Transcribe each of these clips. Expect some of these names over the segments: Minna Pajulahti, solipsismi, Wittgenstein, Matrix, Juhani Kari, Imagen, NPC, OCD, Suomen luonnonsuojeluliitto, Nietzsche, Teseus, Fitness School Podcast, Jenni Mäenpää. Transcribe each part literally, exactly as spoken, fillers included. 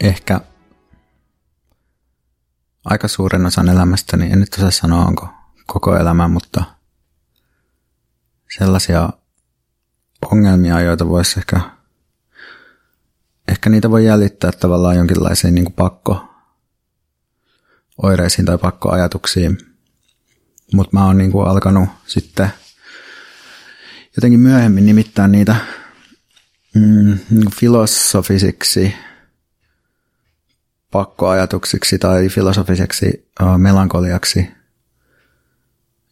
Ehkä aika suurin osan elämästäni, niin en nyt osaa sanoa onko koko elämä, mutta sellaisia ongelmia, joita voisi ehkä, ehkä niitä voi jäljittää tavallaan jonkinlaisiin niin kuin pakko-oireisiin tai pakko-ajatuksiin, mutta mä oon niin kuin alkanut sitten jotenkin myöhemmin nimittää niitä mm, niin filosofisiksi pakkoajatuksiksi tai filosofiseksi uh, melankoliaksi.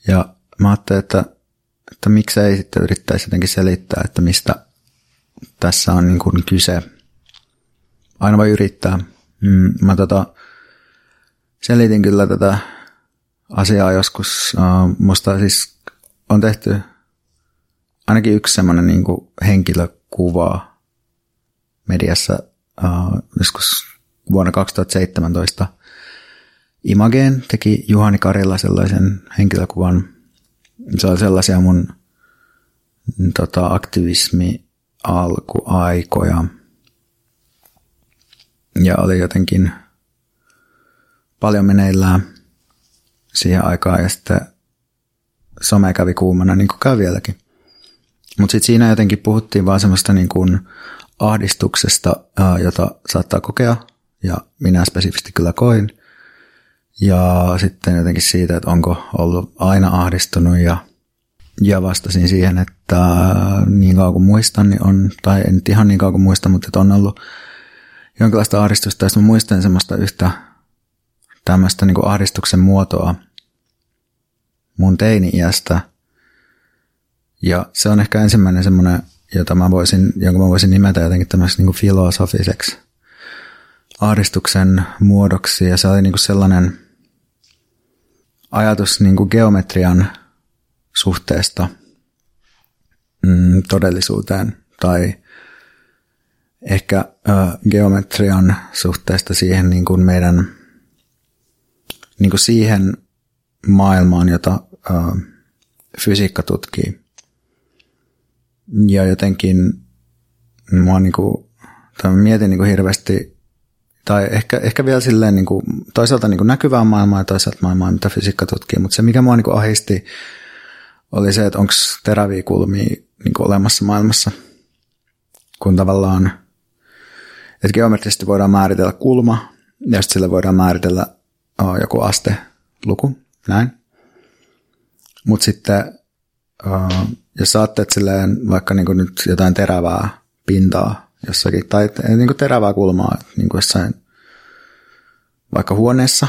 Ja mä ajattelin, että, että miksei sitten yrittäisi jotenkin selittää, että mistä tässä on niin kuin kyse. Aina voi yrittää. Mm, mä tota, selitin kyllä tätä asiaa joskus. Uh, musta siis on tehty ainakin yksi semmoinen niin kuin henkilökuva mediassa uh, joskus vuonna kaksituhattaseitsemäntoista Imagen teki Juhani Karilla sellaisen henkilökuvan. Se oli sellaisia mun tota, aktivismi-alkuaikoja. Ja oli jotenkin paljon meneillään siihen aikaan. Ja sitten some kävi kuumana, niin kuin käy vieläkin. Mutta sitten siinä jotenkin puhuttiin vaan semmoista niin kuin ahdistuksesta, jota saattaa kokea. Ja minä spesifisti kyllä koin. Ja sitten jotenkin siitä, että onko ollut aina ahdistunut. Ja, ja vastasin siihen, että niin kauan kuin muistan, niin on, tai en nyt ihan niin kauan kuin muistan, mutta että on ollut jonkinlaista ahdistusta. Ja sitten muistan semmoista yhtä tämmöistä niin kuin ahdistuksen muotoa mun teini-iästä. Ja se on ehkä ensimmäinen semmoinen, jota mä voisin, jonka mä voisin nimetä jotenkin tämmöiseksi niin kuin filosofiseksi ahdistuksen muodoksi, ja se oli niinku sellainen ajatus niinku geometrian suhteesta mm, todellisuuteen, tai ehkä äh, geometrian suhteesta siihen niinku meidän niinku siihen maailmaan, jota äh, fysiikka tutkii. Ja jotenkin mua niinku, tai mietin niinku hirveästi. Tai ehkä, ehkä vielä silleen niin kuin, toisaalta niin kuin näkyvää maailmaa ja toisaalta maailmaa, mitä fysiikka tutkii. Mutta se, mikä mua niin kuin ahdisti, oli se, että onko teräviä kulmia niin kuin olemassa maailmassa. Kun tavallaan, että geometrisesti voidaan määritellä kulma ja sitten sille voidaan määritellä oh, joku aste, luku, näin. Mutta sitten, oh, jos sä ajattelet silleen vaikka niin kuin nyt jotain terävää pintaa, jossakin, tai niin kuin terävää kulmaa niin kuin jossain vaikka huoneessa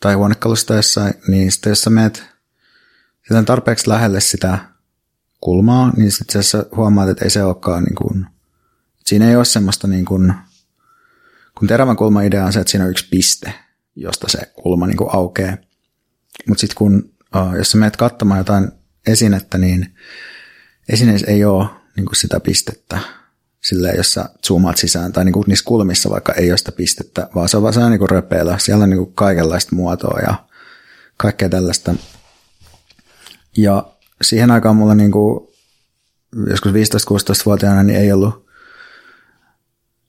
tai huonekalusta jossain, niin sitten jos sä menet tarpeeksi lähelle sitä kulmaa, niin sitten sä huomaat, että ei se olekaan niin kuin, siinä ei ole semmoista niin kuin, kun terävän kulman idea on se, että siinä on yksi piste, josta se kulma niin kuin aukeaa. Mutta sitten kun, jos sä menet katsomaan jotain esinettä, niin esineessä ei ole niin kuin sitä pistettä. Silleen, jos sä zoomaat sisään, tai niinku niissä kulmissa vaikka ei ole sitä pistettä, vaan se on vaan niinku röpeillä. Siellä on niinku kaikenlaista muotoa ja kaikkea tällaista. Ja siihen aikaan mulla niinku, joskus viisitoista-kuusitoista-vuotiaana niin ei ollut,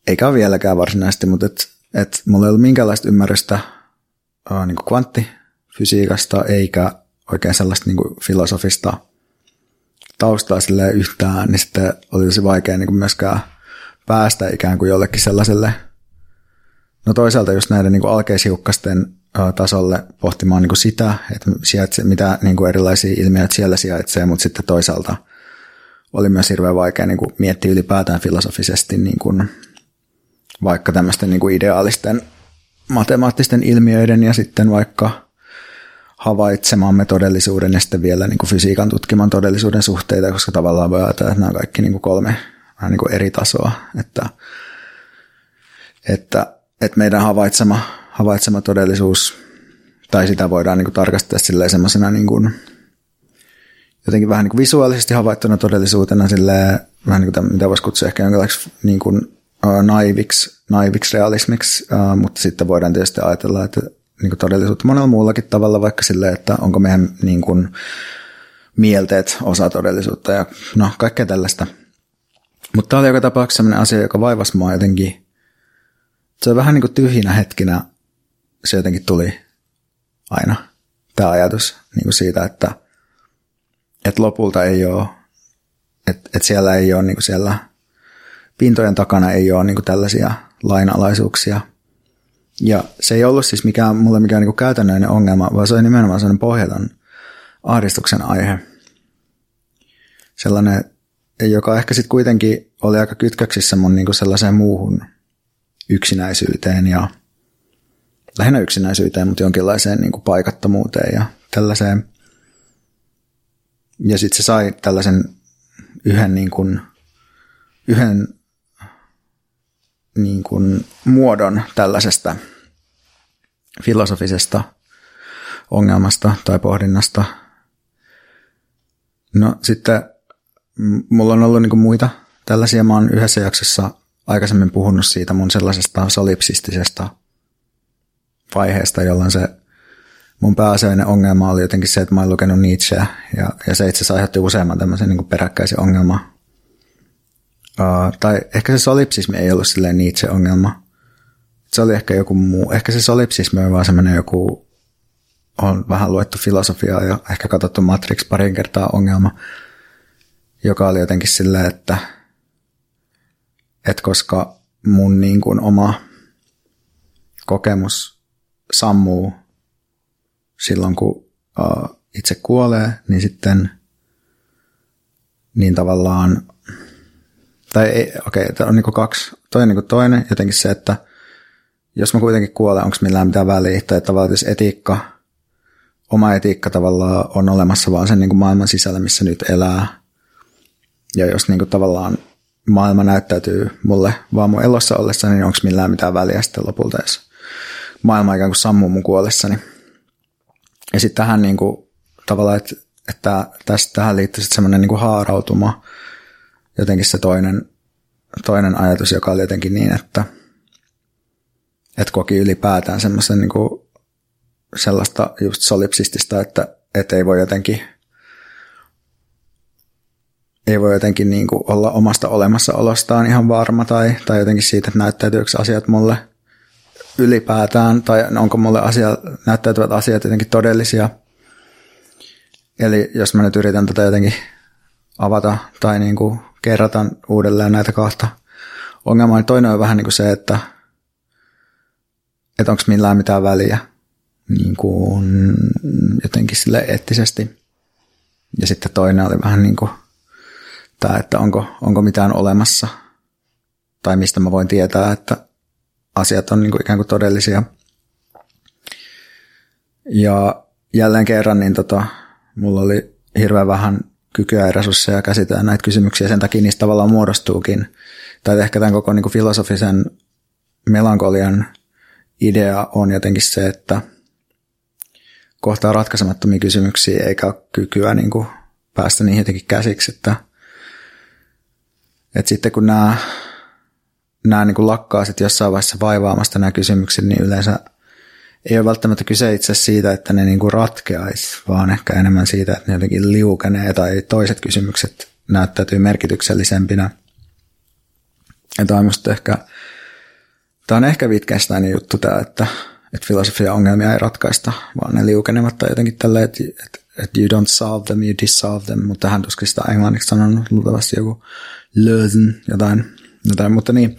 eikä vieläkään varsinaisesti, mutta et, et mulla ei ollut minkäänlaista ymmärrystä äh, niinku kvanttifysiikasta, eikä oikein sellaista niinku filosofista taustaa silleen yhtään, niin sitten oli tosi vaikea niin kuin myöskään päästä ikään kuin jollekin sellaiselle. No toisaalta just näiden niin kuin alkeishiukkasten tasolle pohtimaan niin kuin sitä, että sijaitse, mitä niin kuin erilaisia ilmiöitä siellä sijaitsee, mutta sitten toisaalta oli myös hirveän vaikea niin kuin miettiä ylipäätään filosofisesti niin kuin vaikka tämmöisten niin kuin ideaalisten matemaattisten ilmiöiden ja sitten vaikka havaitsemamme todellisuuden ja sitten vielä niin kuin fysiikan tutkiman todellisuuden suhteita, koska tavallaan voi ajatella, että nämä on kaikki niin kuin kolme vähän niin kuin eri tasoa, että, että, että meidän havaitsema, havaitsema todellisuus, tai sitä voidaan niin kuin tarkastaa silleen semmoisena niin kuin jotenkin vähän niin kuin visuaalisesti havaittuna todellisuutena, silleen, vähän niin kuin, mitä voisi kutsua ehkä jonkinlaiseksi niin kuin naiviksi, naiviksi realismiksi, mutta sitten voidaan tietysti ajatella, että niin kuin todellisuutta monella muullakin tavalla, vaikka silleen, että onko meidän niin kuin mielteet osa todellisuutta ja no, kaikkea tällaista. Mutta tämä oli joka tapauksessa sellainen asia, joka vaivasi mua jotenkin. Se on vähän niin kuin tyhjinä hetkinä, se jotenkin tuli aina tämä ajatus niin kuin siitä, että, että lopulta ei ole, että, että siellä ei ole niin kuin siellä pintojen takana ei ole niin kuin tällaisia lainalaisuuksia. Ja se ei ollut siis mikään, mulle mikään niin kuin käytännöinen ongelma, vaan se oli nimenomaan sellainen pohjaton ahdistuksen aihe. Sellainen, joka ehkä sitten kuitenkin oli aika kytköksissä mun niin kuin sellaiseen muuhun yksinäisyyteen ja lähinnä yksinäisyyteen, mutta jonkinlaiseen niin kuin paikattomuuteen ja tällaiseen. Ja sitten se sai tällaisen yhden niin kuin yhden niin kuin muodon tällaisesta filosofisesta ongelmasta tai pohdinnasta. No sitten mulla on ollut niin kuin muita tällaisia. Mä oon yhdessä jaksossa aikaisemmin puhunut siitä mun sellaisesta solipsistisesta vaiheesta, jolloin se mun pääasiallinen ongelma oli jotenkin se, että mä oon lukenut Nietzscheä ja, ja se itse asiassa aiheutti useamman tämmöisen niin kuin peräkkäisen ongelman. Uh, tai ehkä se solipsismi ei ollut silleen Nietzsche-ongelma. Se oli ehkä joku muu. Ehkä se solipsismi on vaan semmoinen joku, on vähän luettu filosofiaa ja ehkä katsottu Matrix parin kertaa ongelma, joka oli jotenkin silleen, että, että koska mun niin kuin oma kokemus sammuu silloin, kun uh, itse kuolee, niin sitten niin tavallaan tai okei, okay, on niinku kaksi. Toi on niinku toinen jotenkin se, että jos mä kuitenkin kuolen, onko millään mitään väliä, tai tavallaan jos etiikka, oma etiikka tavallaan on olemassa vaan sen niinku maailman sisällä, missä nyt elää. Ja jos niinku tavallaan maailma näyttäytyy mulle vaan mun elossa ollessa, niin onko millään mitään väliä sitten lopulta, jos maailma ikään kuin sammuu mun kuollessani. Ja sitten tähän niinku, tavallaan, että, että tästä, tähän liittyy sitten semmoinen niinku haarautuma, jotenkin se toinen, toinen ajatus, joka oli jotenkin niin, että, että koki ylipäätään semmoisen niin kuin sellaista just solipsistista, että, että ei voi jotenkin, ei voi jotenkin niin kuin olla omasta olemassaolostaan ihan varma tai, tai jotenkin siitä, että näyttäytyykö asiat mulle ylipäätään tai onko mulle asia, näyttäytyvät asiat jotenkin todellisia. Eli jos mä nyt yritän tätä jotenkin avata tai niin kuin kerrata uudelleen näitä kahta ongelmaa, niin toinen on vähän niin kuin se, että, että onko millään mitään väliä niin kuin jotenkin sille eettisesti. Ja sitten toinen oli vähän niin kuin tämä, että onko, onko mitään olemassa tai mistä mä voin tietää, että asiat on niin kuin ikään kuin todellisia. Ja jälleen kerran niin tota, mulla oli hirveän vähän kykyä ja resursseja käsitellä näitä kysymyksiä, sen takia niistä tavallaan muodostuukin. Tai ehkä tämän koko niin kuin filosofisen melankolian idea on jotenkin se, että kohtaa ratkaisemattomia kysymyksiä eikä ole kykyä niin kuin päästä niihin jotenkin käsiksi. Että, että sitten kun nämä, nämä niin kuin lakkaa sitten jossain vaiheessa vaivaamasta nämä kysymykset, niin yleensä ei ole välttämättä kyse itse siitä, että ne niinku ratkeaisi, vaan ehkä enemmän siitä, että ne jotenkin liukenee tai toiset kysymykset näyttäytyy merkityksellisempinä. Ja tämä on musta ehkä, tämä on ehkä Wittgensteinin juttu tämä, että, että filosofian ongelmia ei ratkaista, vaan ne liukenevat tai jotenkin tällä, että, että, että you don't solve them, you dissolve them, mutta hän tuskin sitä englanniksi sanonut luultavasti joku lösen, jotain, jotain, mutta niin.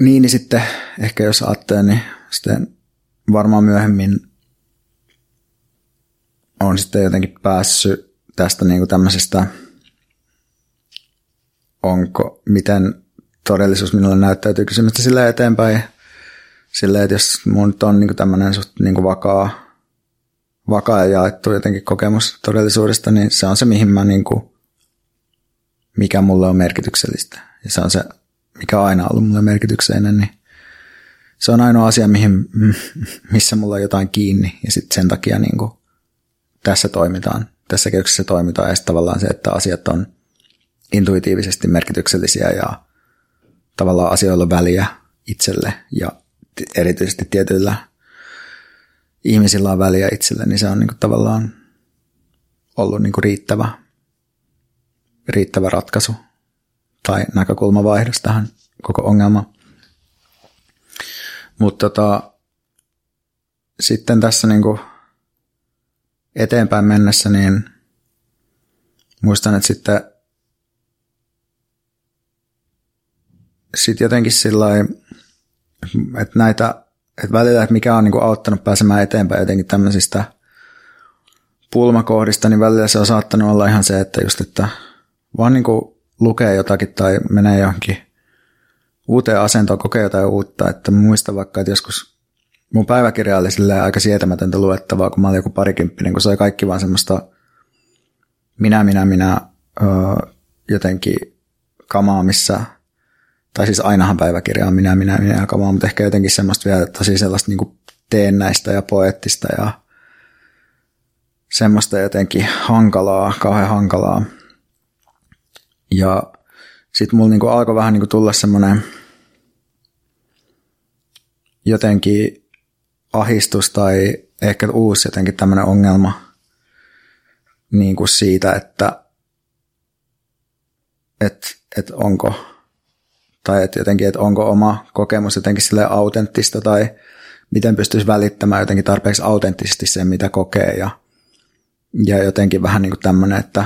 Niin, niin sitten ehkä jos ajattelee, niin sitten varmaan myöhemmin on sitten jotenkin päässyt tästä niin kuin tämmöisestä, onko, miten todellisuus minulle näyttäytyy kysymystä silleen eteenpäin. Silleen, että jos mun nyt on niin kuin tämmöinen suht niin kuin vakaa, vakaa ja jaettu jotenkin kokemus todellisuudesta, niin se on se, mihin mä niin kuin, mikä mulle on merkityksellistä. Ja se on se, mikä on aina ollut mulle merkityksellinen, niin se on ainoa asia, mihin, missä mulla on jotain kiinni. Ja sitten sen takia niin kuin, tässä toimitaan, tässä kehyksessä toimitaan. Ja sitten tavallaan se, että asiat on intuitiivisesti merkityksellisiä ja tavallaan asioilla väliä itselle ja erityisesti tietyillä ihmisillä on väliä itselle, niin se on niin kuin tavallaan ollut niin kuin riittävä, riittävä ratkaisu tai näkökulmavaihdos tähän koko ongelmaan. Mutta tota, sitten tässä niin kuin eteenpäin mennessä, niin muistan, että sitten sit jotenkin sillain, että näitä, että välillä, että mikä on niin kuin auttanut pääsemään eteenpäin jotenkin tämmöisistä pulmakohdista, niin välillä se on saattanut olla ihan se, että just, että vaan niin kuin lukee jotakin tai menee johonkin uuteen asentoon, kokee jotain uutta, että muistan vaikka, että joskus mun päiväkirja oli silleen aika sietämätöntä luettavaa, kun mä olin joku parikymppinen, kun se oli kaikki vaan semmoista minä, minä, minä öö, jotenkin kamaa, missä tai siis ainahan päiväkirja on minä, minä, minä kamaa, mutta ehkä jotenkin semmoista vielä tosi sellaista niin kuin teennäistä ja poeettista ja semmoista jotenkin hankalaa, kauhean hankalaa. Ja sitten mulla niinku alkoi vähän niinku tulla semmoinen jotenkin ahdistus tai ehkä uusi jotenkin tämmöinen ongelma niinku siitä, että et, et onko tai et jotenkin, että onko oma kokemus jotenkin silleen autenttista tai miten pystyisi välittämään jotenkin tarpeeksi autenttisesti sen, mitä kokee ja, ja jotenkin vähän niinku tämmöinen, että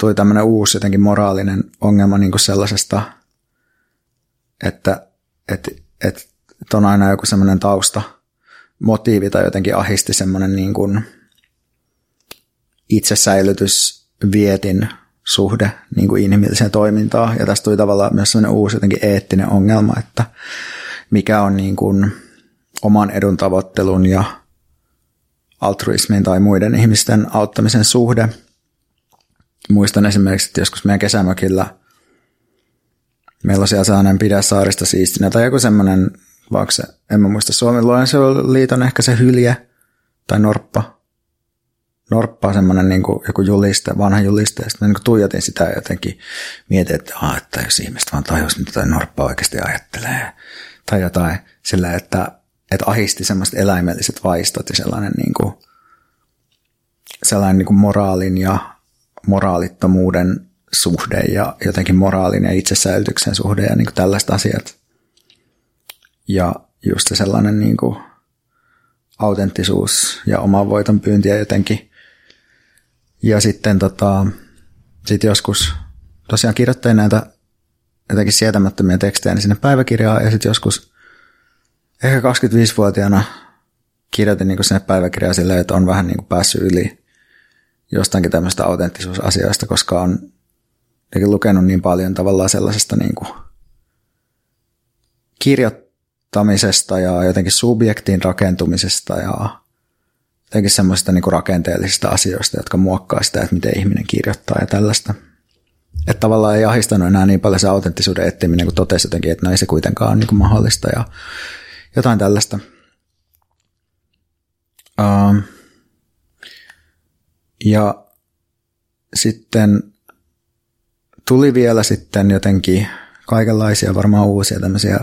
tuli tämmöinen uusi jotenkin moraalinen ongelma niin kuin sellaisesta, että et, et, et on aina joku semmoinen tausta, motiivi tai jotenkin ahisti semmoinen niin kuin itsesäilytys, vietin suhde niin kuin inhimilliseen toimintaan. Ja tästä tuli tavallaan myös semmoinen uusi jotenkin eettinen ongelma, että mikä on niin kuin oman edun tavoittelun ja altruismin tai muiden ihmisten auttamisen suhde. Muistan esimerkiksi, että joskus meidän kesämökillä meillä on siellä sellainen pidä saarista siistinä tai joku semmoinen, vaikka se, en mä muista, Suomen luonnonsuojeluliiton ehkä se hylje tai norppa. Norppa on semmoinen niin kuin joku juliste, vanha juliste, ja sitten mä niin tuijotin sitä ja jotenkin mietin, että, ah, että jos ihmiset vaan tajus, mitä toi norppa oikeasti ajattelee tai jotain sillä, että, että ahisti semmoiset eläimelliset vaistot ja sellainen, niin kuin, sellainen niin kuin moraalin ja moraalittomuuden suhde ja jotenkin moraalin ja itsesäilytyksen suhde ja niin kuin tällaiset asiat. Ja just se sellainen niin kuin autenttisuus ja oman voiton pyyntiä jotenkin. Ja sitten tota, sit joskus tosiaan kirjoittain näitä jotenkin sietämättömiä tekstejä niin sinne päiväkirjaan ja sitten joskus ehkä kaksikymmentäviisivuotiaana kirjoitin niin kuin sinne päiväkirjaan silleen, että on vähän niin kuin päässyt yli jostakin tämmöistä autenttisuusasioista, koska on lukenut niin paljon tavallaan sellaisesta niin kuin kirjoittamisesta ja jotenkin subjektiin rakentumisesta ja jotenkin semmoisista niin kuin rakenteellisista asioista, jotka muokkaa sitä, että miten ihminen kirjoittaa ja tällaista. Että tavallaan ei ahdistanut enää niin paljon se autenttisuuden etsiminen, kun totesi jotenkin, että no ei se kuitenkaan ole niin kuin mahdollista ja jotain tällaista. Um, Ja sitten tuli vielä sitten jotenkin kaikenlaisia varmaan uusia tämmöisiä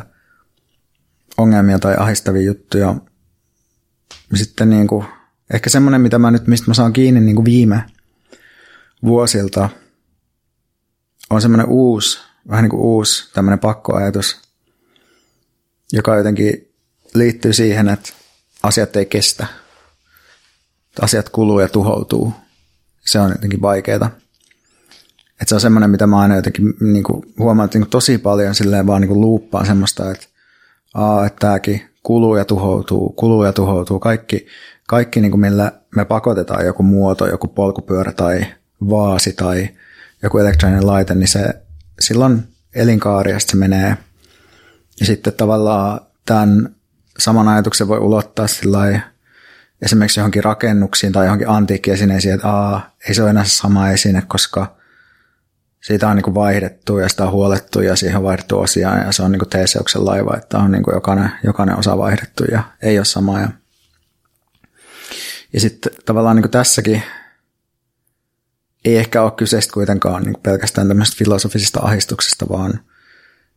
ongelmia tai ahdistavia juttuja. Sitten niin kuin, ehkä semmoinen, mitä mä nyt, mistä mä saan kiinni niin kuin viime vuosilta, on semmoinen uusi, vähän niin kuin uusi tämmöinen pakkoajatus, joka jotenkin liittyy siihen, että asiat ei kestä. Asiat kuluu ja tuhoutuu. Se on jotenkin vaikeaa. Että se on semmoinen, mitä mä aina jotenkin niin kuin huomaan, että niin kuin tosi paljon silleen vaan niin kuin luuppaan semmoista, että, aa, että tämäkin, kuluu ja tuhoutuu, kuluu ja tuhoutuu. Kaikki, kaikki niin kuin millä me pakotetaan joku muoto, joku polkupyörä tai vaasi tai joku elektroninen laite, niin se silloin elinkaari ja sitten se menee. Ja sitten tavallaan tämän saman ajatuksen voi ulottaa sillai esimerkiksi johonkin rakennuksiin tai johonkin antiikkiesineisiin, että aa, ei se ole enää sama esine, koska siitä on niinku vaihdettu ja sitä on huolettu ja siihen on vaihdettu osia ja se on niinku Teseuksen laiva, että on niinku jokainen, jokainen osa vaihdettu ja ei ole sama. Ja, ja sitten tavallaan niinku tässäkin ei ehkä ole kyseistä kuitenkaan niinku pelkästään tämmöisestä filosofisesta ahdistuksesta, vaan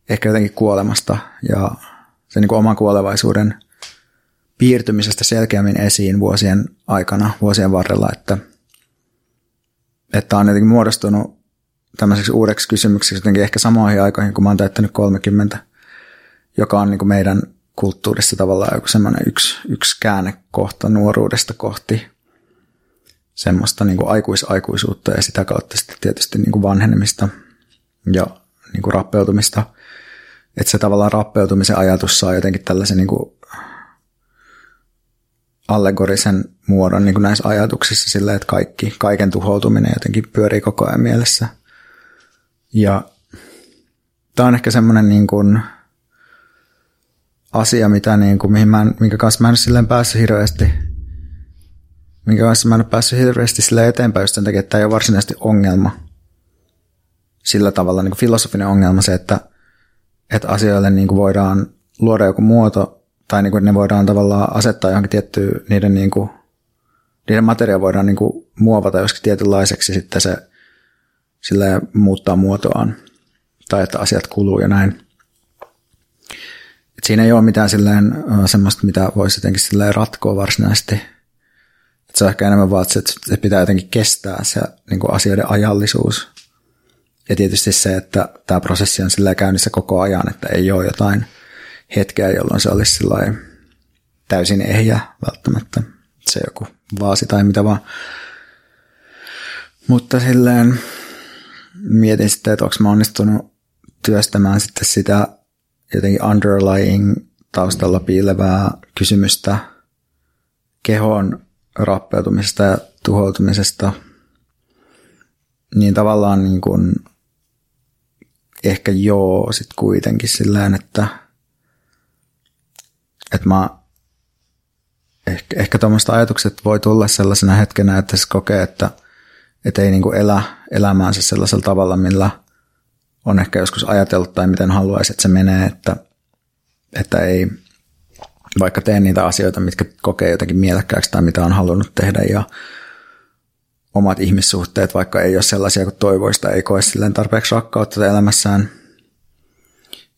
ehkä jotenkin kuolemasta ja sen niinku oman kuolevaisuuden piirtymisestä selkeämmin esiin vuosien aikana, vuosien varrella, että että on jotenkin muodostunut tämmöiseksi uudeksi kysymykseksi jotenkin ehkä samoihin aikoihin, kun mä oon täyttänyt kolmekymmentä, joka on niin kuin meidän kulttuurissa tavallaan joku semmoinen yksi, yksi käännekohta nuoruudesta kohti semmoista niin kuin aikuisaikuisuutta ja sitä kautta sitten tietysti niin kuin vanhenemista ja niin kuin rappeutumista. Että se tavallaan rappeutumisen ajatus saa jotenkin tällaisen niin kuin allegorisen muodon niin kuin näissä ajatuksissa silleen, että kaikki, kaiken tuhoutuminen jotenkin pyörii koko ajan mielessä. Ja tämä on ehkä semmoinen niin kuin asia, mitä niin kuin, mihin mä en, minkä kanssa mä en silleen päässyt hirveästi, minkä kanssa mä en ole päässyt hirveästi silleen eteenpäin just sen takia, että tämä ei ole varsinaisesti ongelma. Sillä tavalla niin kuin filosofinen ongelma se, että, että asioille niin kuin voidaan luoda joku muoto tai niin kuin ne voidaan tavallaan asettaa johonkin tiettyyn, niiden, niin kuin, niiden materiaa voidaan niin kuin muovata joskin tietynlaiseksi sitten se sillä muuttaa muotoaan tai että asiat kuluu ja näin. Et siinä ei ole mitään silleen, semmoista, mitä voisi jotenkin ratkoa varsinaisesti. Et se on ehkä enemmän vaan, että se pitää jotenkin kestää se niin kuin asioiden ajallisuus. Ja tietysti se, että tämä prosessi on sillä käynnissä koko ajan, että ei ole jotain hetkeä, jolloin se olisi täysin ehjä välttämättä. Se joku vaasi tai mitä vaan. Mutta silleen mietin sitten, että onko mä onnistunut työstämään sitten sitä jotenkin underlying taustalla piilevää kysymystä kehon rappeutumisesta ja tuhoutumisesta. Niin tavallaan niin kuin ehkä joo sit kuitenkin sillään, että, että mä ehkä, ehkä tuommoiset ajatukset voi tulla sellaisena hetkenä, että se kokee, että että ei niin kuin elä elämäänsä sellaisella tavalla, millä on ehkä joskus ajatellut tai miten haluaisi, että se menee, että, että ei vaikka tee niitä asioita, mitkä kokee jotenkin mielekkääksi tai mitä on halunnut tehdä ja omat ihmissuhteet, vaikka ei ole sellaisia kuin toivoista, ei koe silleen tarpeeksi rakkautta elämässään.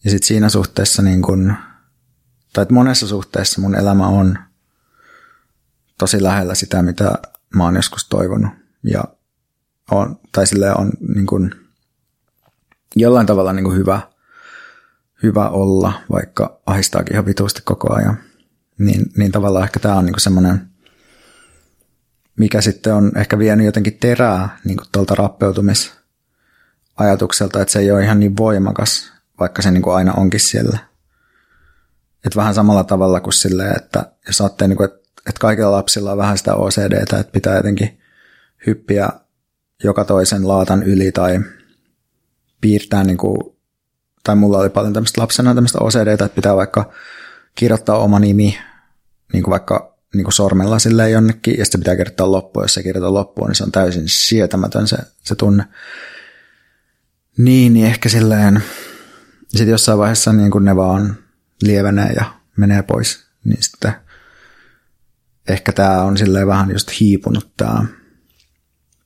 Ja sitten siinä suhteessa, niin kun, tai monessa suhteessa mun elämä on tosi lähellä sitä, mitä mä oon joskus toivonut ja on, tai silleen on niin kuin jollain tavalla niin kuin hyvä, hyvä olla, vaikka ahistaakin ihan vituusti koko ajan. Niin, niin tavallaan ehkä tämä on niin kuin semmoinen, mikä sitten on ehkä vienyt jotenkin terää niin kuin tuolta rappeutumisajatukselta, että se ei ole ihan niin voimakas, vaikka se niin kuin aina onkin siellä. Että vähän samalla tavalla kuin silleen, että jos ajattelee, niin kuin, että, että kaikilla lapsilla on vähän sitä O C D:tä, että pitää jotenkin hyppiä joka toisen laatan yli tai piirtää, niin kuin, tai mulla oli paljon tämmöistä lapsena tämmöistä O C D:tä, että pitää vaikka kirjoittaa oma nimi niin kuin vaikka niin kuin sormella silleen jonnekin, ja sitten pitää kirjoittaa loppuun. Jos se kirjoittaa loppuun, niin se on täysin sietämätön se, se tunne. Niin, niin ehkä silleen, sitten jossain vaiheessa niin kuin ne vaan lievenee ja menee pois, niin sitten ehkä tämä on silleen vähän just hiipunut tämä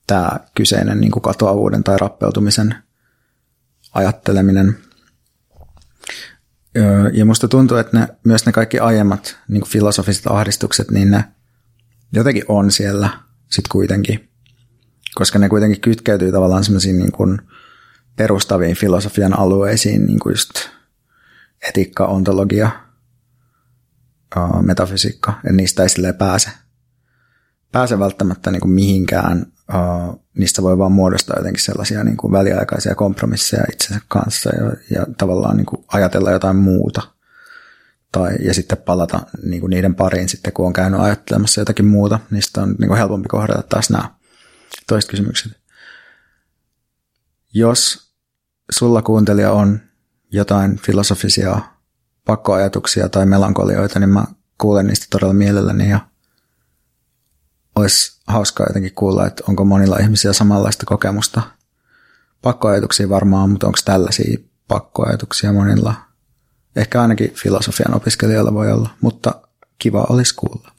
tämä kyseinen niin kuin katoavuuden tai rappeutumisen ajatteleminen. Ja musta tuntuu, että ne, myös ne kaikki aiemmat niin kuin filosofiset ahdistukset, niin ne jotenkin on siellä sit kuitenkin, koska ne kuitenkin kytkeytyy tavallaan semmoisiin niin kuin perustaviin filosofian alueisiin, niin kuin just etiikka, ontologia, metafysiikka, että niistä ei silleen pääse, pääse välttämättä niin kuin mihinkään. Uh, niistä voi vaan muodostaa jotenkin sellaisia niin kuin väliaikaisia kompromisseja itsensä kanssa ja, ja tavallaan niin kuin ajatella jotain muuta tai, ja sitten palata niin kuin niiden pariin sitten, kun on käynyt ajattelemassa jotakin muuta. Niistä on niin kuin helpompi kohdata taas nämä toiset kysymykset. Jos sulla kuuntelija on jotain filosofisia pakkoajatuksia tai melankolioita, niin mä kuulen niistä todella mielelläni ja olisi hauskaa jotenkin kuulla, että onko monilla ihmisillä samanlaista kokemusta. Pakkoajatuksia varmaan, mutta onko tällaisia pakkoajatuksia monilla? Ehkä ainakin filosofian opiskelijoilla voi olla, mutta kiva olisi kuulla.